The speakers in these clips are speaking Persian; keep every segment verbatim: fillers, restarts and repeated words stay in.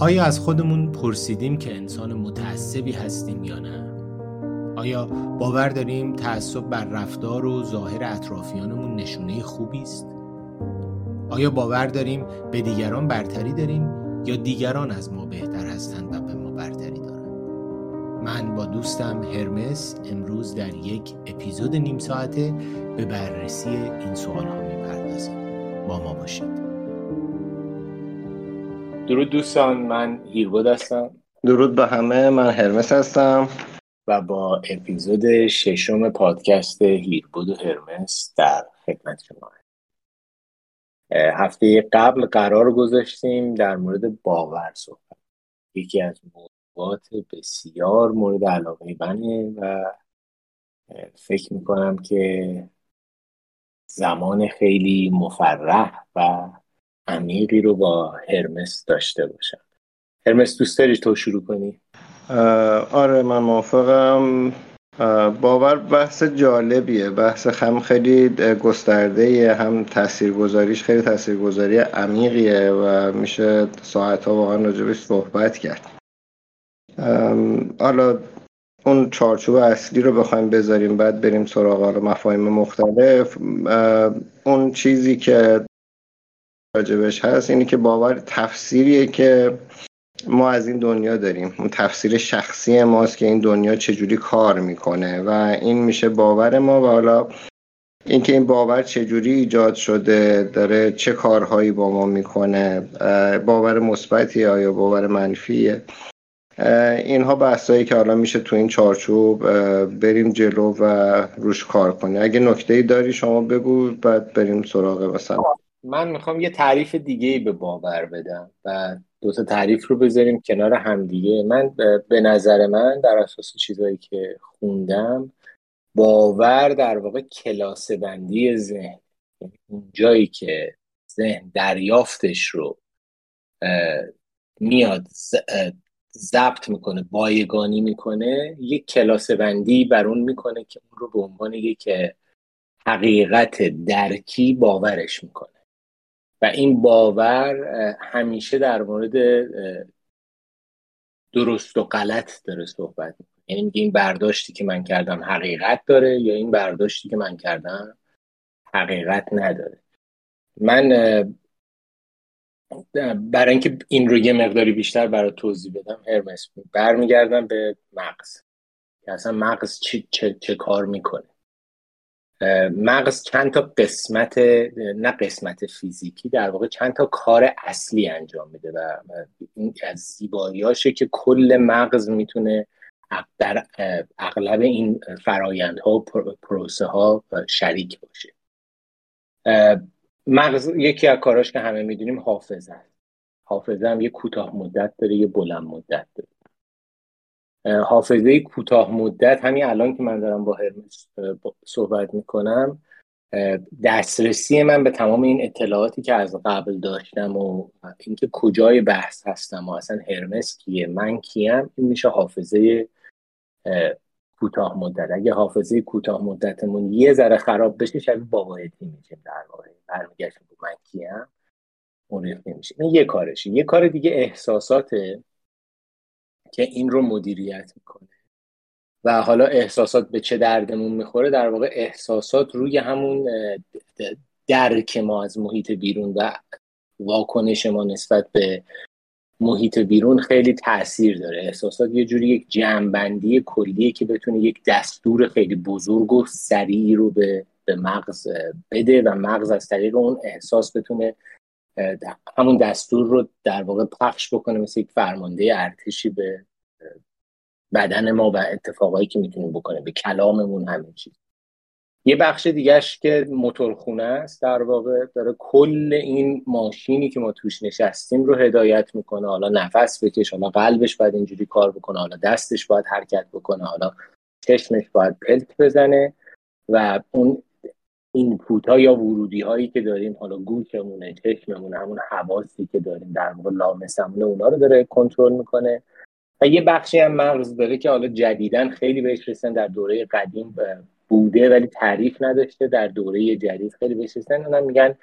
آیا از خودمون پرسیدیم که انسان متعصبی هستیم یا نه؟ آیا باور داریم تعصب بر رفتار و ظاهر اطرافیانمون نشونه خوبی است؟ آیا باور داریم به دیگران برتری داریم یا دیگران از ما بهتر هستند و به ما برتری دارند؟ من با دوستم هرمس امروز در یک اپیزود نیم ساعته به بررسی این سوال‌ها می‌پردازیم. با ما باشید. درود دوستان، من هیربد هستم. درود به همه، من هرمس هستم و با اپیزود ششم پادکست هیربد و هرمس در خدمت شما. هفته قبل قرار گذاشتیم در مورد باور صحبت. یکی از موضوعات بسیار مورد علاقه منه و فکر میکنم که زمان خیلی مفرح و عمیقی رو با هرمس داشته باشم. هرمس دوست داری تو شروع کنی؟ آره من موافقم. باور بحث جالبیه، بحث هم خیلی گستردهیه، هم تاثیرگذاریش خیلی تاثیرگذاری عمیقیه و میشه ساعت‌ها واقعا راجبش صحبت کرد. حالا اون چارچوب اصلی رو بخوایم بذاریم بعد بریم سراغ مفاهیم مختلف، اون چیزی که راجبش هست اینی که باور تفسیریه که ما از این دنیا داریم، اون تفسیر شخصی ماست که این دنیا چجوری کار میکنه و این میشه باور ما. و حالا این که این باور چجوری ایجاد شده، داره چه کارهایی با ما میکنه، باور مثبتیه یا باور منفیه، اینها بحثایی که حالا میشه تو این چارچوب بریم جلو و روش کار کنیم. اگه نکته‌ای داری شما بگو بعد بریم سراغ. مثلا من میخوام یه تعریف دیگه‌ای به باور بدم و دو تا تعریف رو بذاریم کنار هم دیگه. من به نظر من در اساس چیزایی که خوندم، باور در واقع کلاسه بندی ذهن، اون جایی که ذهن دریافتش رو میاد ضبط میکنه، بایگانی میکنه، یک کلاسه بندی بر اون میکنه که اون رو به عنوان یک حقیقت درکی باورش میکنه و این باور همیشه در مورد درست و غلط داره صحبت می‌کنه. یعنی میگه این برداشتی که من کردم حقیقت داره یا این برداشتی که من کردم حقیقت نداره. من برای اینکه این رو یه مقداری بیشتر برای توضیح بدم هرمس، برمیگردم به مغز که اصلا مغز چی چه, چه کار میکنه. مغز چند تا قسمت، نه قسمت فیزیکی، در واقع چند تا کار اصلی انجام میده و این از زیباییاشه که کل مغز میتونه در اغلب این فرایندها و پروسه ها شریک باشه. مغز یکی از کاراش که همه میدونیم حافظه. حافظه هم یه کوتاه مدت داره، یه بلند مدت داره. حافظه کوتاه مدت، همین الان که من دارم با هرمس صحبت میکنم، دسترسی من به تمام این اطلاعاتی که از قبل داشتم و اینکه کجای بحث هستم و اصلا هرمس کیه، من کیم، این میشه حافظه کوتاه مدت. اگه حافظه کوتاه مدتمون یه ذره خراب بشه شبیه بابایتی میشیم، در واقع برمیگشم به من کیم، اون ریخته میشه. این یه کارشه. یه کار دیگه احساساته که این رو مدیریت میکنه و حالا احساسات به چه دردمون میخوره، در واقع احساسات روی همون درک ما از محیط بیرون و واکنش ما نسبت به محیط بیرون خیلی تأثیر داره. احساسات یه جوری یک جمع‌بندی کلیه که بتونه یک دستور خیلی بزرگ و سریع رو به, به مغز بده و مغز از طریق اون احساس بتونه همون دستور رو در واقع پخش بکنه، مثل یک فرمانده ارتشی به بدن ما و اتفاقایی که میتونه بکنه، به کلاممون، همه چیز. یه بخش دیگهش که موتورخونه است، در واقع داره کل این ماشینی که ما توش نشستیم رو هدایت میکنه. حالا نفس بکش، حالا قلبش باید اینجوری کار بکنه، حالا دستش باید حرکت بکنه، حالا چشمش باید پلک بزنه و اون اینپوت ها یا ورودی هایی که داریم، حالا گوشمونه، چشممونه، همون حواسی که داریم، در واقع لامسمونه، اونا رو داره کنترل میکنه. و یه بخشی هم مغز داره که حالا جدیدن خیلی بهش رسیدن، در دوره قدیم بوده ولی تعریف نداشته، در دوره جدید خیلی بهش رسیدن، اونا میگن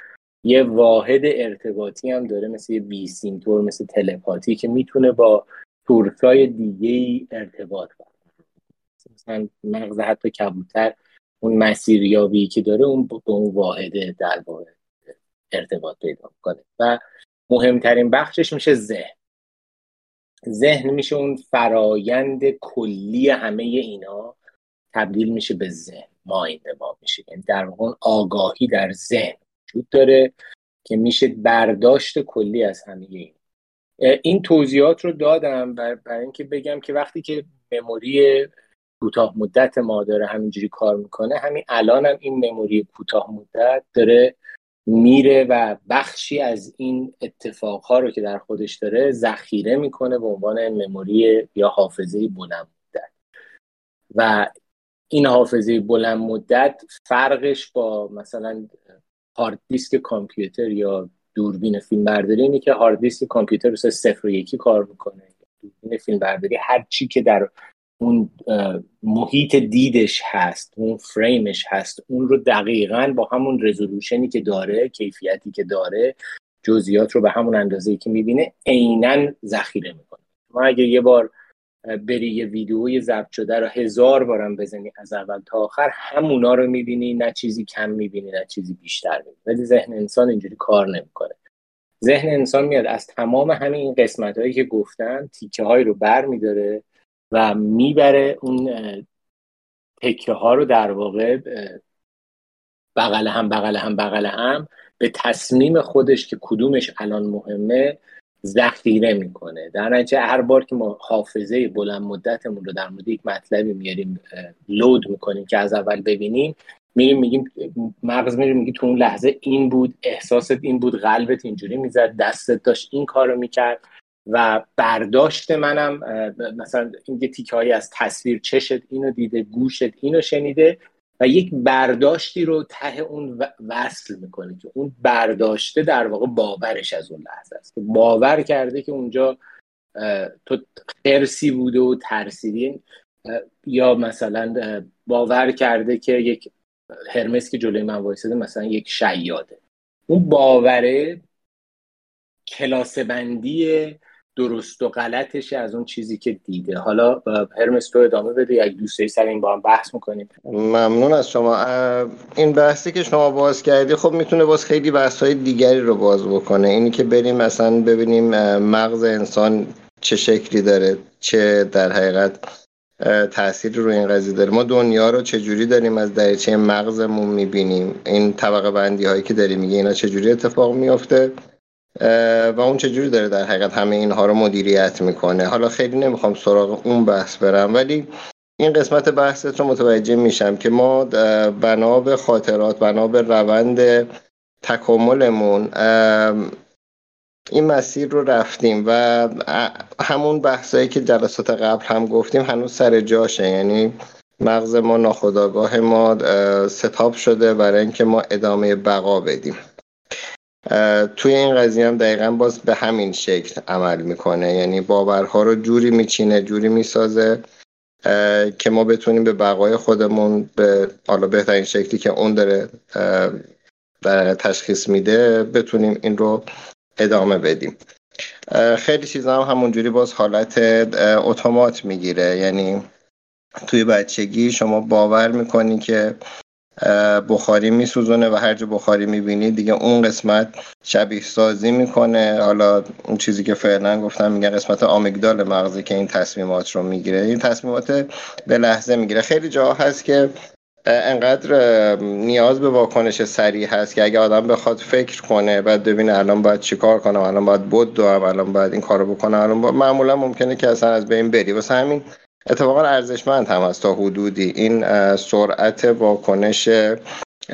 یه واحد ارتباطی هم داره، مثل یه بیسینتور، مثل تلپاتی که میتونه با تورسای دیگه‌ای ارتباط برقرار کنه. مثلا مغز حتی کبوتر اون مسیریابی که داره اون با اون واحد در واقع ارتباط پیدا می‌کنه. و مهمترین بخشش میشه ذهن. ذهن میشه اون فرایند کلی همه اینا، تبدیل میشه به ذهن، مایند ما میشه. یعنی در واقع آگاهی در ذهن وجود داره که میشه برداشت کلی از همه این. این توضیحات رو دادم برای اینکه بگم که وقتی که مموری کوتاه مدت ما داره همینجوری کار میکنه، همین الان هم این مموری کوتاه مدت داره میره و بخشی از این اتفاقها رو که در خودش داره ذخیره میکنه به عنوان مموری یا حافظه بلند مدت. و این حافظه بلند مدت فرقش با مثلا هارد دیسک کامپیوتر یا دوربین فیلم برداری اینه که هارد دیسک کامپیوتر رو صفر و یکی کار میکنه، دوربین فیلم برداری هر چی که در اون محیط دیدش هست، اون فریمش هست، اون رو دقیقاً با همون رزولوشنی که داره، کیفیتی که داره، جزئیات رو به همون اندازه‌ای که می‌بینه عیناً ذخیره می‌کنه. ما اگه یه بار بری یه ویدیوی ضبط شده رو هزار بارم بزنی از اول تا آخر، همونا رو می‌بینی، نه چیزی کم می‌بینی نه چیزی بیشتر می‌بینی. ولی ذهن انسان اینجوری کار نمی‌کنه. ذهن انسان میاد از تمام همین قسمت‌هایی که گفتم تیکه‌هایی رو برمی‌داره و میبره اون تکه ها رو در واقع بغل هم بغل هم بغل هم به تصمیم خودش که کدومش الان مهمه ذخیره میکنه. در نتیجه هر بار که ما حافظه بلند مدتمون رو در مورد یک مطلبی میاریم لود میکنیم که از اول ببینیم، میریم میگیم مغز میریم میگه تو اون لحظه این بود، احساست این بود، قلبت اینجوری میزد، دستت داشت این کارو میکرد. و برداشت منم مثلا این تیکه‌هایی از تصویر، چشت اینو دیده، گوشت اینو شنیده و یک برداشتی رو ته اون وصل میکنه که اون برداشته در واقع باورش از اون لحظه است، که باور کرده که اونجا تو ترسی بوده و ترسیدین، یا مثلا باور کرده که یک هرمس که جلوی من وایساده مثلا یک شیاده. اون باوره کلاسه بندی درست و غلطش از اون چیزی که دیده. حالا هرمس تو ادامه بده، اگه دوست داری سر این با هم بحث میکنیم. ممنون از شما. این بحثی که شما باز کردی خب میتونه باز خیلی بحث‌های دیگری رو باز بکنه. اینی که بریم مثلا ببینیم مغز انسان چه شکلی داره، چه در حقیقت تأثیر رو این قضیه داره، ما دنیا رو چه جوری داریم از دریچه مغزمون میبینیم، این طبقه بندی هایی که داریم میگه اینا چه جوری اتفاق میفته و اون چجوری داره در حقیقت همه اینها رو مدیریت میکنه. حالا خیلی نمیخوام سراغ اون بحث برم، ولی این قسمت بحثت رو متوجه میشم که ما بنا به خاطرات، بنا به روند تکاملمون این مسیر رو رفتیم و همون بحثایی که جلسات قبل هم گفتیم هنوز سر جاشه. یعنی مغز ما، ناخودآگاه ما ستاپ شده برای اینکه ما ادامه بقا بدیم. توی این قضیه هم دقیقاً باز به همین شکل عمل میکنه، یعنی باورها رو جوری میچینه، جوری میسازه که ما بتونیم به بقای خودمون به حالا بهترین شکلی که اون داره در تشخیص میده بتونیم این رو ادامه بدیم. خیلی چیزا هم همونجوری باز حالت اتومات میگیره، یعنی توی بچگی شما باور میکنی که بخاری میسوزونه و هر جا بخاری میبینی دیگه اون قسمت شبیه سازی میکنه. حالا اون چیزی که فعلا گفتم میگن قسمت آمیگدال مغزی که این تصمیمات رو میگیره، این تصمیمات به لحظه میگیره. خیلی جا هست که انقدر نیاز به واکنش سریع هست که اگه آدم بخواد فکر کنه بعد ببینه الان باید چیکار کنم، الان باید بود دوام، الان باید این کارو بکنم، الان باید... معمولا ممکنه که اصلا از بین بری. واسه همین اتفاقا ارزشمند هم هست تا حدودی این سرعت واکنش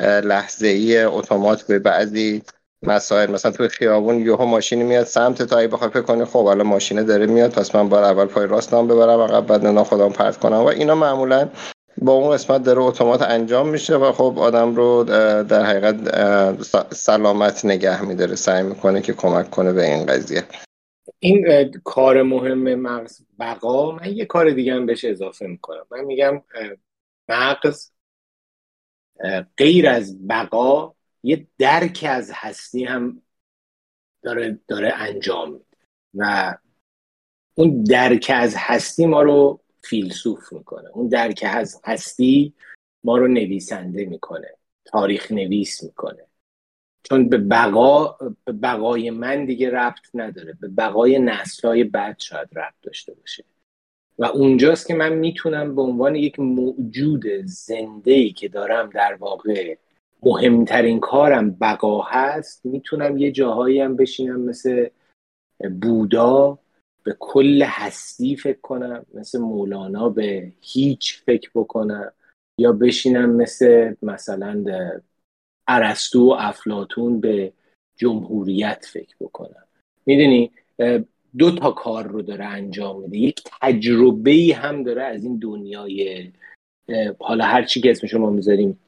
لحظه‌ای اتومات به بعضی مسائل. مثلا تو خیابون یهو ماشینی میاد سمت تو، اگه بخوای فکر کنی خب الان ماشینه داره میاد پس من باید اول پای راستم ببرم عقب بعد ناخودآگاه پرت کنم و اینا معمولا با اون قسمت داره اتومات انجام میشه و خب آدم رو در حقیقت سلامت نگه میداره، سعی میکنه که کمک کنه به این قضیه. این کار مهم مغز بقا. من یه کار دیگه هم بهش اضافه میکنم، من میگم مغز غیر از بقا یه درک از هستی هم داره داره انجام میده و اون درک از هستی ما رو فیلسوف میکنه، اون درک از هستی ما رو نویسنده میکنه، تاریخ نویس میکنه، چون به بقا به بقای من دیگه ربط نداره، به بقای نسل‌های بعد شاید ربط داشته باشه. و اونجاست که من میتونم به عنوان یک موجود زنده‌ای که دارم در واقع مهمترین کارم بقا هست، میتونم یه جاهایی هم بشینم مثل بودا به کل هستی فکر کنم، مثل مولانا به هیچ فکر بکنم، یا بشینم مثل مثلا ارسطو و افلاطون به جمهوریت فکر بکنم. میدونی دو تا کار رو داره انجام میده، یک تجربه‌ای هم داره از این دنیای حالا هر چی که اسمش رو ما میذاریم،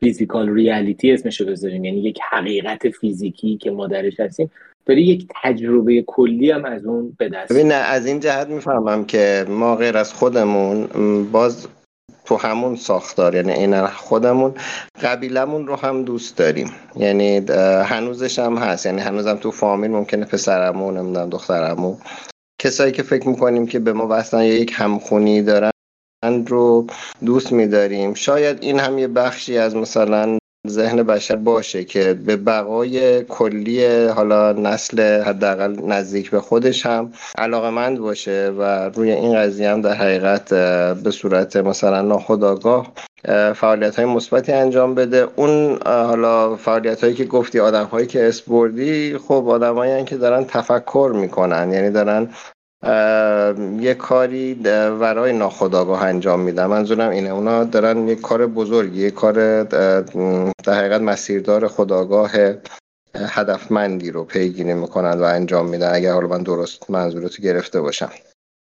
فیزیکال ریالیتی اسمش رو بذاریم، یعنی یک حقیقت فیزیکی که ما درش هستیم، داره یک تجربه کلی هم از اون به دست. ببین از این جهت میفهمم که ما غیر از خودمون باز تو همون ساختار، یعنی این خودمون قبیلمون رو هم دوست داریم، یعنی هنوزش هم هست، یعنی هنوزم تو فامیل ممکنه پسرمو نمیدونم دخترمو کسایی که فکر میکنیم که به ما وصلن یا یک همخونی دارن رو دوست میداریم. شاید این هم یه بخشی از مثلا ذهن بشر باشه که به بقای کلی حالا نسل حداقل نزدیک به خودش هم علاقه‌مند باشه و روی این قضیه هم در حقیقت به صورت مثلا ناخودآگاه فعالیت‌های مثبتی انجام بده. اون حالا فعالیت‌هایی که گفتی، آدم‌هایی که اسپوردی، خب آدمایی که دارن تفکر میکنن، یعنی دارن یه کاری ورای ناخودآگاه انجام میدم. منظورم اینه اونا دارن یه کار بزرگی، یه کار در حقیقت مسیردار خودآگاه هدفمندی رو پیگیری میکنن و انجام میدن، اگر حالا من درست منظورتو گرفته باشم.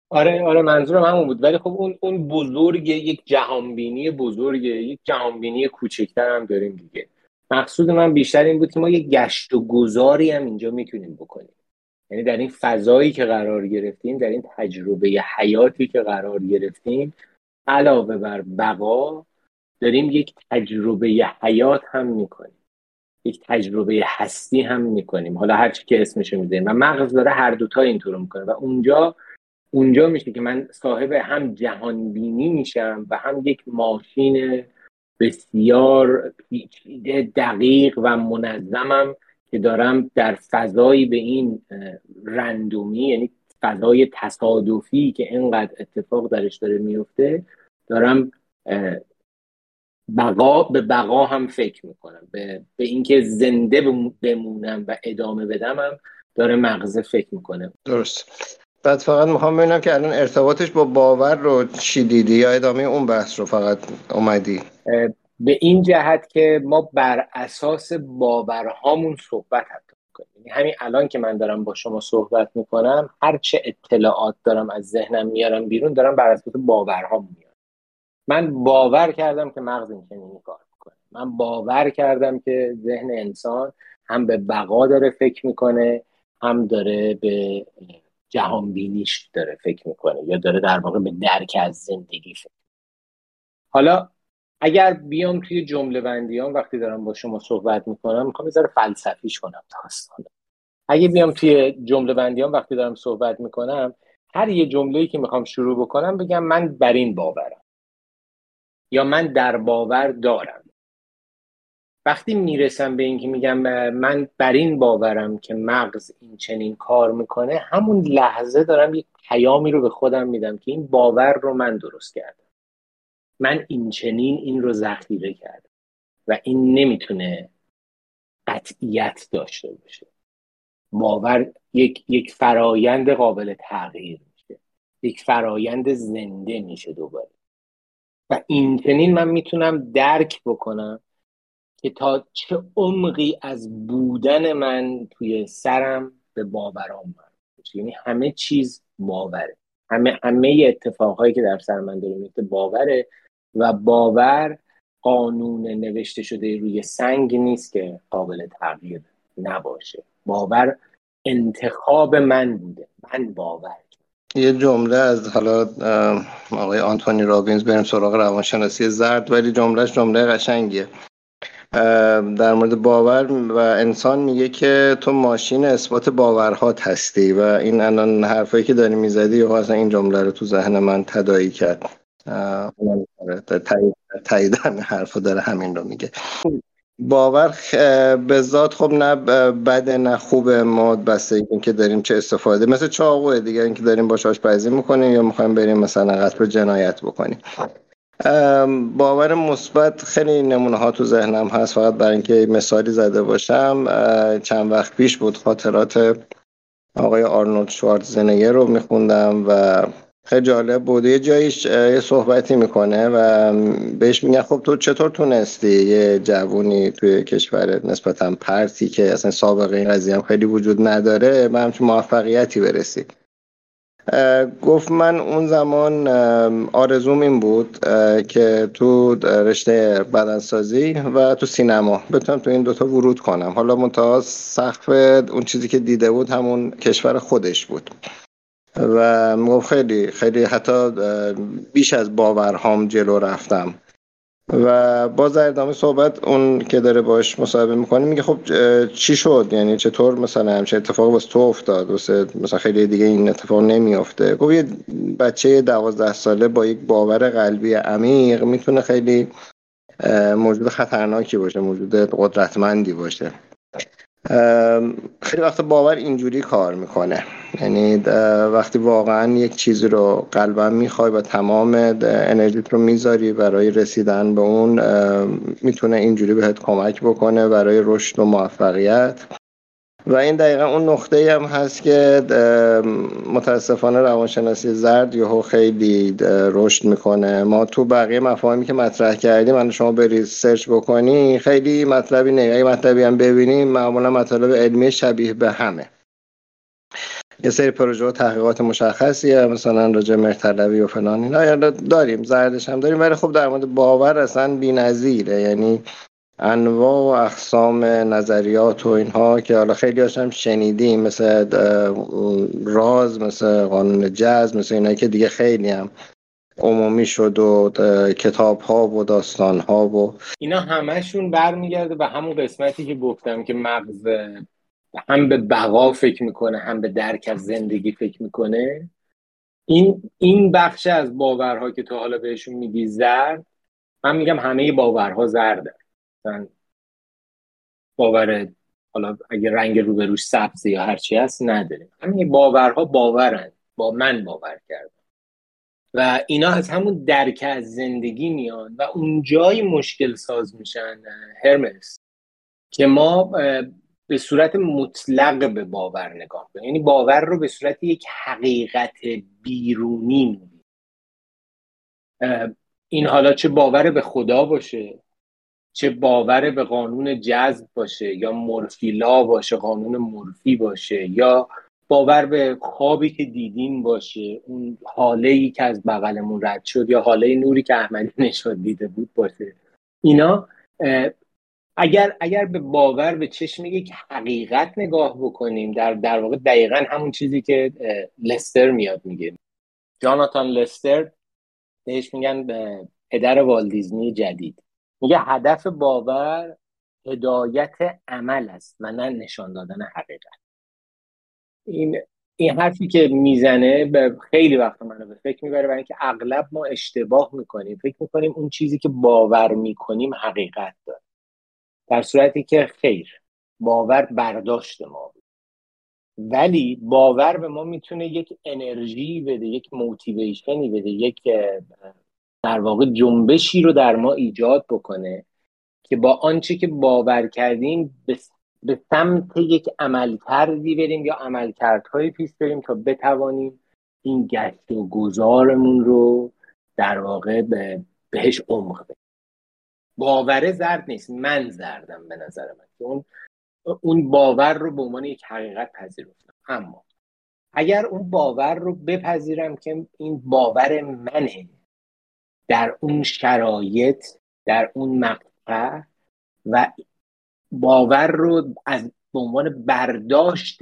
آره آره منظورم همون بود، ولی خب اون اون بزرگه، یک جهانبینی بزرگه، یک جهانبینی کوچکتر هم داریم دیگه. مقصود من بیشتر این بود که ما یه گشت و گذاری هم اینجا میتونیم بکنیم، یعنی در این فضایی که قرار گرفتیم، در این تجربه حیاتی که قرار گرفتیم، علاوه بر بقا داریم یک تجربه حیات هم میکنیم، یک تجربه هستی هم میکنیم، حالا هر چی که اسمش رو میذاریم. و مغز داره هر دوتا اینطور میکنه و اونجا اونجا میشه که من صاحب هم جهانبینی میشم و هم یک ماشین بسیار پیچیده، دقیق و منظمم که دارم در فضایی به این رندومی، یعنی فضای تصادفی که اینقدر اتفاق درش داره میفته، دارم بقا به بقا هم فکر میکنم، به, به اینکه زنده بمونم و ادامه بدم هم داره مغز فکر میکنه. درست. بعد فقط میخوام ببینم که الان ارتباطش با باور رو چی دیدی یا ادامه اون بحث رو فقط اومدی؟ به این جهت که ما بر اساس باورهامون صحبت حتی میکنیم. همین الان که من دارم با شما صحبت میکنم، هرچه اطلاعات دارم از ذهنم میارم بیرون، دارم بر اساس باورهام میارم. من باور کردم که مغز این چنینی کار میکنه، من باور کردم که ذهن انسان هم به بقا داره فکر میکنه، هم داره به جهانبینیش داره فکر میکنه، یا داره در واقع به درک از زندگی فکر. حالا اگر بیام توی جمله بندیام وقتی دارم با شما صحبت میکنم، میخوام یه ذره فلسفیش کنم داستانو. اگه بیام توی جمله بندیام وقتی دارم صحبت میکنم، هر یه جمله‌ای که میخوام شروع بکنم بگم من بر این باورم، یا من در باور دارم. وقتی میرسم به این که میگم من بر این باورم که مغز این چنین کار میکنه، همون لحظه دارم یک پیامی رو به خودم میدم که این باور رو من درست کردم، من این چنین این رو ذخیره کردم و این نمیتونه قطعیت داشته باشه. باور یک یک فرایند قابل تغییر میشه، یک فرایند زنده میشه دوباره. و این چنین من میتونم درک بکنم که تا چه عمقی از بودن من توی سرم به باورام برمیشه. یعنی همه چیز باوره، همه همه اتفاقهایی که در سر من داره میفته باوره. و باور قانون نوشته شده روی سنگ نیست که قابل تغییر نباشه. باور انتخاب من بوده، من باور. یه جمله از حالا آقای آنتونی رابینز، بریم سراغ روانشناسی زرد، ولی جملهش جمله قشنگیه. در مورد باور و انسان میگه که تو ماشین اثبات باورهات هستی، و این الان حرفایی که داری میزدی و اصلا این جمله رو تو ذهن من تداعی کرد. تاییدن حرفو داره، همین رو میگه. باور به ذات خب نه بده نه خوبه، ما بسته این که داریم چه استفاده، مثل چاقوه دیگه، این که داریم باش آشپزی میکنیم یا میخوایم بریم مثلا قتل جنایت بکنیم. باور مثبت خیلی نمونه ها تو ذهنم هست، فقط برای اینکه مثالی زده باشم چند وقت پیش بود خاطرات آقای آرنولد شوارزنگر رو میخوندم و خیلی جالب بود. یه جایش یه صحبتی میکنه و بهش میگن خب تو چطور تونستی یه جوونی توی کشور نسبتاً پرتی که اصلا سابقه این قضیه هم خیلی وجود نداره به همچون موفقیتی برسی؟ گفت من اون زمان آرزوم این بود که تو رشته بدنسازی و تو سینما بتونم تو این دوتا ورود کنم. حالا منتها سقف اون چیزی که دیده بود همون کشور خودش بود و میگفت خیلی خیلی حتی بیش از باورهام جلو رفتم. و باز در ادامه صحبت اون که داره باش مصاحبه میکنه میگه خب چی شد، یعنی چطور مثلا همچین اتفاق واسه تو افتاد، واسه مثلا خیلی دیگه این اتفاق نمیافته؟ گفت یه بچه دوازده ساله با یک باور قلبی عمیق میتونه خیلی موجود خطرناکی باشه، موجود قدرتمندی باشه. خیلی وقت باور اینجوری کار میکنه، یعنی وقتی واقعا یک چیزی رو قلباً میخوای و تمام انرژیت رو میذاری برای رسیدن به اون، میتونه اینجوری بهت کمک بکنه برای رشد و موفقیت. و این دقیقا اون نقطه هم هست که متاسفانه روانشناسی زرد یهو خیلی رشد میکنه. ما تو بقیه مفاهیمی که مطرح کردیم، من شما بری سرچ بکنی خیلی مطلبی نه، اگه مطلبی هم ببینیم معمولا مطالب علمی شبیه به همه. یه سری پروژه و تحقیقات مشخصی هم مثلا راجع مرتلبی و فلان اینا داریم، زردش هم داریم، ولی خب در مورد باور اصلا بی‌نظیره. یعنی انواع و اقسام نظریات و اینها که حالا خیلی هاشم شنیدیم، مثل راز، مثل قانون جذب، مثل اینایی که دیگه خیلی هم عمومی شد و کتاب ها و داستان ها و اینا، همشون برمیگرده به همون قسمتی که گفتم که مغز هم به بقا فکر میکنه هم به درک از زندگی فکر میکنه. این این بخش از باورها که تو حالا بهشون میگی زرد، من میگم همه باورها زرده. مثلا باور، حالا اگه رنگ روبروش سبز یا هرچی هست نداره، همین باورها باورن، با من باور کردم و اینا از همون درک از زندگی میان و اونجایی مشکل ساز میشن هرمس که ما به صورت مطلق به باور نگاه کنیم، یعنی باور رو به صورت یک حقیقت بیرونی میبینیم. این حالا چه باور به خدا باشه، چه باور به قانون جذب باشه، یا مورفی لا باشه، قانون مورفی باشه، یا باور به خوابی که دیدیم باشه، اون حاله‌ای که از بغلمون رد شد، یا حاله نوری که احمدی نشاد دیده بود باشه. اینا اگر اگر به باور به چشم یک حقیقت نگاه بکنیم، در در واقع دقیقاً همون چیزی که لستر میاد میگه. جاناتان لستر بهش میگن به پدر والدیزنی جدید. میگه هدف باور هدایت عمل است و نه نشان دادن حقیقت. این این حرفی که میزنه به خیلی وقت منو به فکر میبره، برای اینکه اغلب ما اشتباه میکنیم، فکر میکنیم اون چیزی که باور میکنیم حقیقت داره، در صورتی که خیر، باور برداشت ما بود. ولی باور به ما میتونه یک انرژی بده، یک موتیویشنی بده، یک در واقع جنبشی رو در ما ایجاد بکنه که با آنچه که باور کردیم به سمت یک عملکردی بریم یا عملکردهای پیش بریم تا بتوانیم این گشت و گذارمون رو در واقع به بهش عمق بدیم. باور زرد نیست، من زردم به نظر من که اون اون باور رو به عنوان یک حقیقت پذیرفتم. اما اگر اون باور رو بپذیرم که این باور منه، در اون شرایط، در اون مقطع، و باور رو از به عنوان برداشت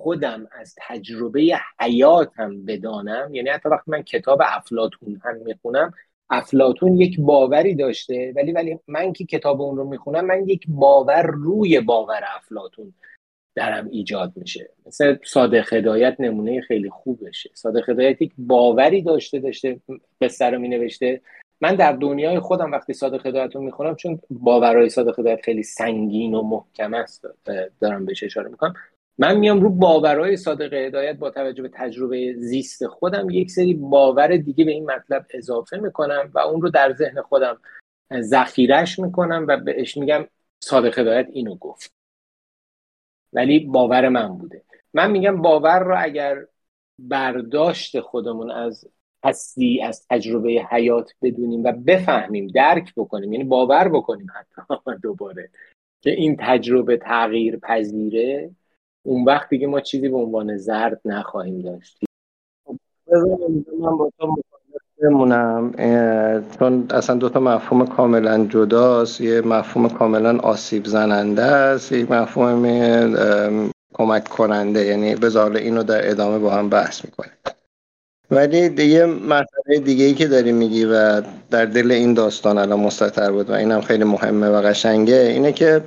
خودم از تجربه حیاتم بدانم، یعنی حتی وقتی من کتاب افلاطون هم میخونم افلاطون یک باوری داشته، ولی ولی من که کتاب اون رو میخونم من یک باور روی باور افلاطون درم ایجاد میشه. مثلا صادق هدایت نمونه خیلی خوبشه. صادق هدایت یک باوری داشته داشته قصه رو مینوشته. من در دنیای خودم وقتی صادق هدایت رو میخونم، چون باورهای صادق هدایت خیلی سنگین و محکم است، دارم بهش اشاره میکنم، من میام رو باورهای صادق هدایت با توجه به تجربه زیست خودم یک سری باور دیگه به این مطلب اضافه میکنم و اون رو در ذهن خودم ذخیره‌اش میکنم و بهش میگم صادق هدایت اینو گفت ولی باور من بوده. من میگم باور رو اگر برداشت خودمون از هستی، از تجربه حیات بدونیم و بفهمیم، درک بکنیم، یعنی باور بکنیم حتی دوباره که این تجربه تغییر پذیره، اون وقت دیگه ما چیزی به عنوان زرد نخواهیم داشت. من با تو مخالفمونم، چون اصلا دوتا مفهوم کاملا جداست. یه مفهوم کاملا آسیب زننده است، یک مفهوم کمک کننده، یعنی بذار اینو در ادامه با هم بحث میکنیم. ولی دیگه مسئله دیگه ای که داری میگی و در دل این داستان الان مستتر بود و اینم خیلی مهمه و قشنگه، اینه که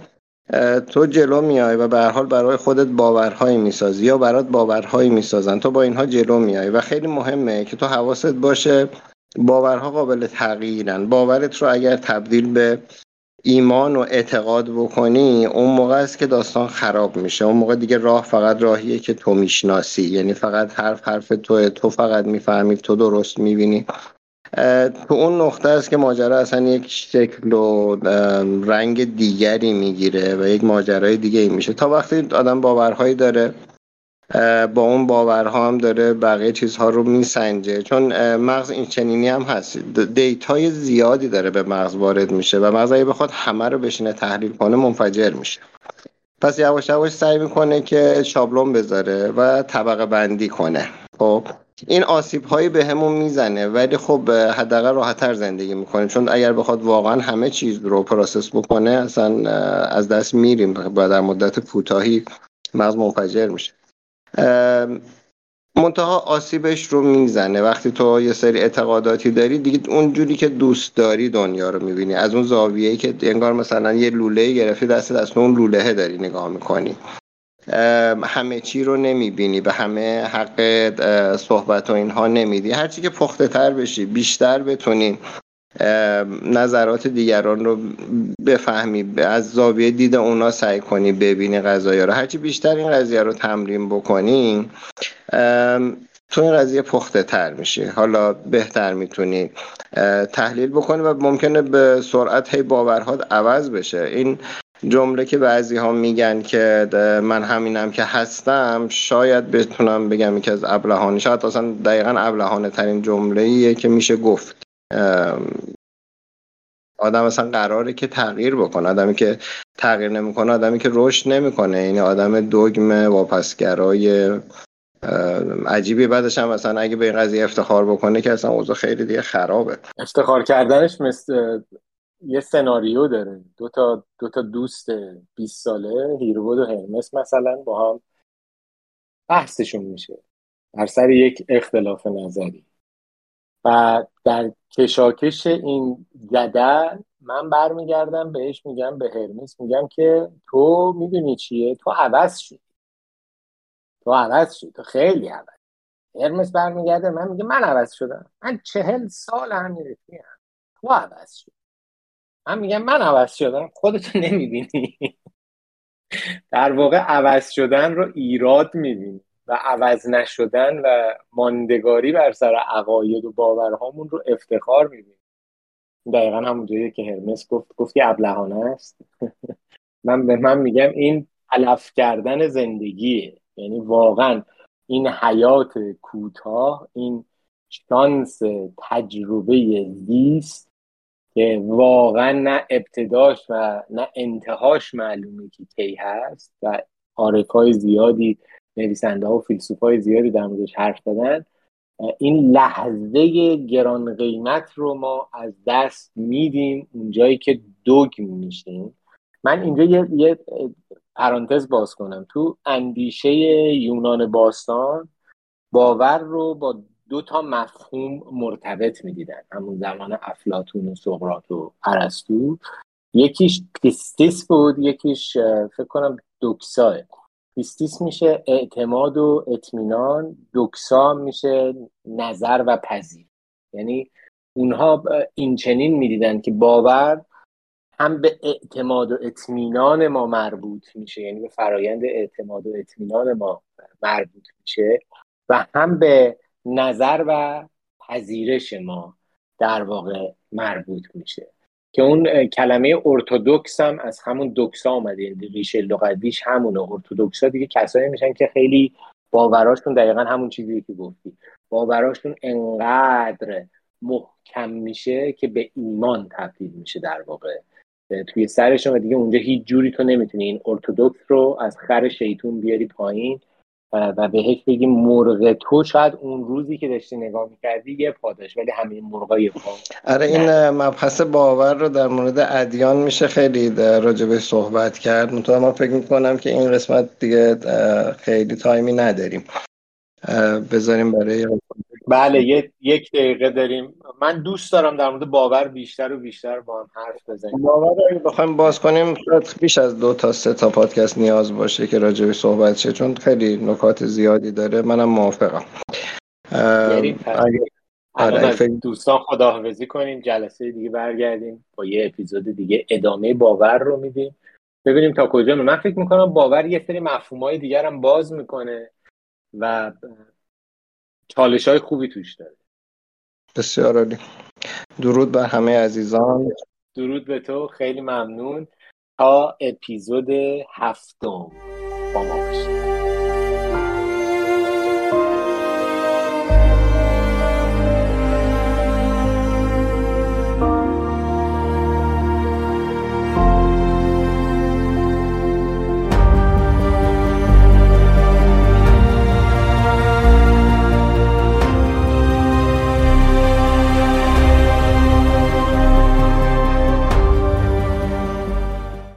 تو جلو میای و به هر حال برای خودت باورهایی میسازی یا برات باورهایی میسازن، تو با اینها جلو میای و خیلی مهمه که تو حواست باشه باورها قابل تغییرن. باورت رو اگر تبدیل به ایمان و اعتقاد بکنی، اون موقع است که داستان خراب میشه. اون موقع دیگه راه فقط راهیه که تو میشناسی، یعنی فقط حرف حرف توه، تو فقط میفهمی، تو درست میبینی. تو اون نقطه است که ماجرا اصلا یک شکل و رنگ دیگری میگیره و یک ماجرای دیگه ای میشه. تا وقتی آدم باورهایی داره، با اون باورها هم داره بقیه چیزها رو میسنجه، چون مغز این چنینی هم هست، دیتای زیادی داره به مغز وارد میشه و مغز اگه بخواد همه رو بشینه تحلیل کنه منفجر میشه. پس یواش یواش سعی میکنه که شابلون بذاره و طبقه بندی کنه. خب این آسیب هایی به همون میزنه، ولی خب حداقل راحت تر زندگی میکنیم، چون اگر بخواد واقعا همه چیز رو پروسس بکنه اصلا از دست میریم و در مدت کوتاهی مغز منفجر میشه. منتها آسیبش رو میزنه وقتی تو یه سری اعتقاداتی داری، دیگه اونجوری که دوست داری دنیا رو میبینی، از اون زاویه‌ای که انگار مثلا یه لوله گرفتی دست دست اون لولهه داری نگاه میکنی، همه چی رو نمیبینی، به همه حق صحبت و اینها نمیدی. هرچی که پخته تر بشی، بیشتر بتونی نظرات دیگران رو بفهمی، از زاویه دید اونا سعی کنی ببینی قضایا رو، هرچی بیشتر این قضیه رو تمرین بکنی تو این قضیه پخته تر میشی. حالا بهتر میتونی تحلیل بکنی و ممکنه به سرعت هی باورهات عوض بشه. این جمله که بعضی ها میگن که من همینم که هستم، شاید بتونم بگم یکی از ابلهانه، شاید اصلا دقیقا ابلهانه ترین جمله‌ایه که میشه گفت. آدم اصلا قراره که تغییر بکنه، آدمی که تغییر نمیکنه آدمی که رشد نمیکنه، یعنی آدم دوگمه، واپسگرای عجیبی. بعدش هم مثلا اگه به این قضیه افتخار بکنه که اصلا اوضاع خیلی دیگه خرابه. افتخار کردنش مثل یه سناریو داره، دو تا دو تا دوست بیست ساله، هیربد و هرمس مثلا، با هم بحثشون میشه بر سر یک اختلاف نظری و در کشاکش این جدل من برمیگردم بهش میگم، به هرمس میگم که تو میدونی چیه، تو عوض شد، تو عوض شد، تو خیلی عوض. هرمس برمیگرده من میگه من عوض شدم، من چهل سال هم رفیقم، تو عوض شد. من میگم من عوض شدم، خودتو نمیبینی. در واقع عوض شدن رو ایراد میبینی و عوض نشدن و ماندگاری بر سر عقاید و باورهامون رو افتخار میبینی. دقیقا همونجوریه که هرمس گفت، گفت که ابلهانه است. من به من میگم این علف کردن زندگیه، یعنی واقعا این حیات کوتاه، این شانس تجربه زیست که واقعا نه ابتداش و نه انتهاش معلومه که کی هست و آرکای زیادی نویسنده ها و فیلسوفای زیادی در موردش حرف زدن، این لحظه گران قیمت رو ما از دست میدیم، اونجایی که دوگم میشیم. من اینجا یه, یه پرانتز باز کنم، تو اندیشه یونان باستان باور رو با دو تا مفهوم مرتبط میدیدن همون زمان افلاطون و سقراط و ارسطو. یکیش پیستیس بود، یکیش فکر کنم دوکساه. پیستیس میشه اعتماد و اطمینان، دوکسا میشه نظر و پذیر. یعنی اونها این چنین میدیدن که باور هم به اعتماد و اطمینان ما مربوط میشه، یعنی به فرایند اعتماد و اطمینان ما مربوط میشه، و هم به نظر و پذیرش ما در واقع مربوط میشه، که اون کلمه ارتودکس هم از همون دوکسا اومده، یعنی ریشه لغویش همونه. ارتودکسا دیگه کسایی میشن که خیلی باوراشون دقیقا همون چیزی که گفتی، باوراشون انقدر محکم میشه که به ایمان تبدیل میشه در واقع توی سرشون، و دیگه اونجا هیچ جوری تو نمیتونی این ارتودکس رو از خر شیطون بیاری پایین و بهش بگی مرغ تو شاید اون روزی که داشتی نگاه میکردی یه پاداش، ولی همه مرغای پا. آره این نه. مبحث باور رو در مورد ادیان میشه خیلی راجبش صحبت کرد. مثلا من فکر میکنم که این قسمت دیگه خیلی تایمی نداریم، بذاریم برای بله یک دقیقه داریم. من دوست دارم در مورد باور بیشتر و بیشتر با هم حرف بزنیم. باور رو بخوایم باز کنیم بیش از دو تا سه تا پادکست نیاز باشه که راجع به صحبت شه، چون خیلی نکات زیادی داره. منم موافقم. یعنی اگه دوستان خداحافظی کنیم، جلسه دیگه برگردیم با یه اپیزود دیگه ادامه باور رو میدیم، ببینیم تا کجا. من فکر میکنم باور یه سری مفاهیم دیگه هم باز میکنه و چالش های خوبی توش داره. بسیار عالی. درود بر همه عزیزان. درود به تو، خیلی ممنون. تا اپیزود هفتم با ما باشید.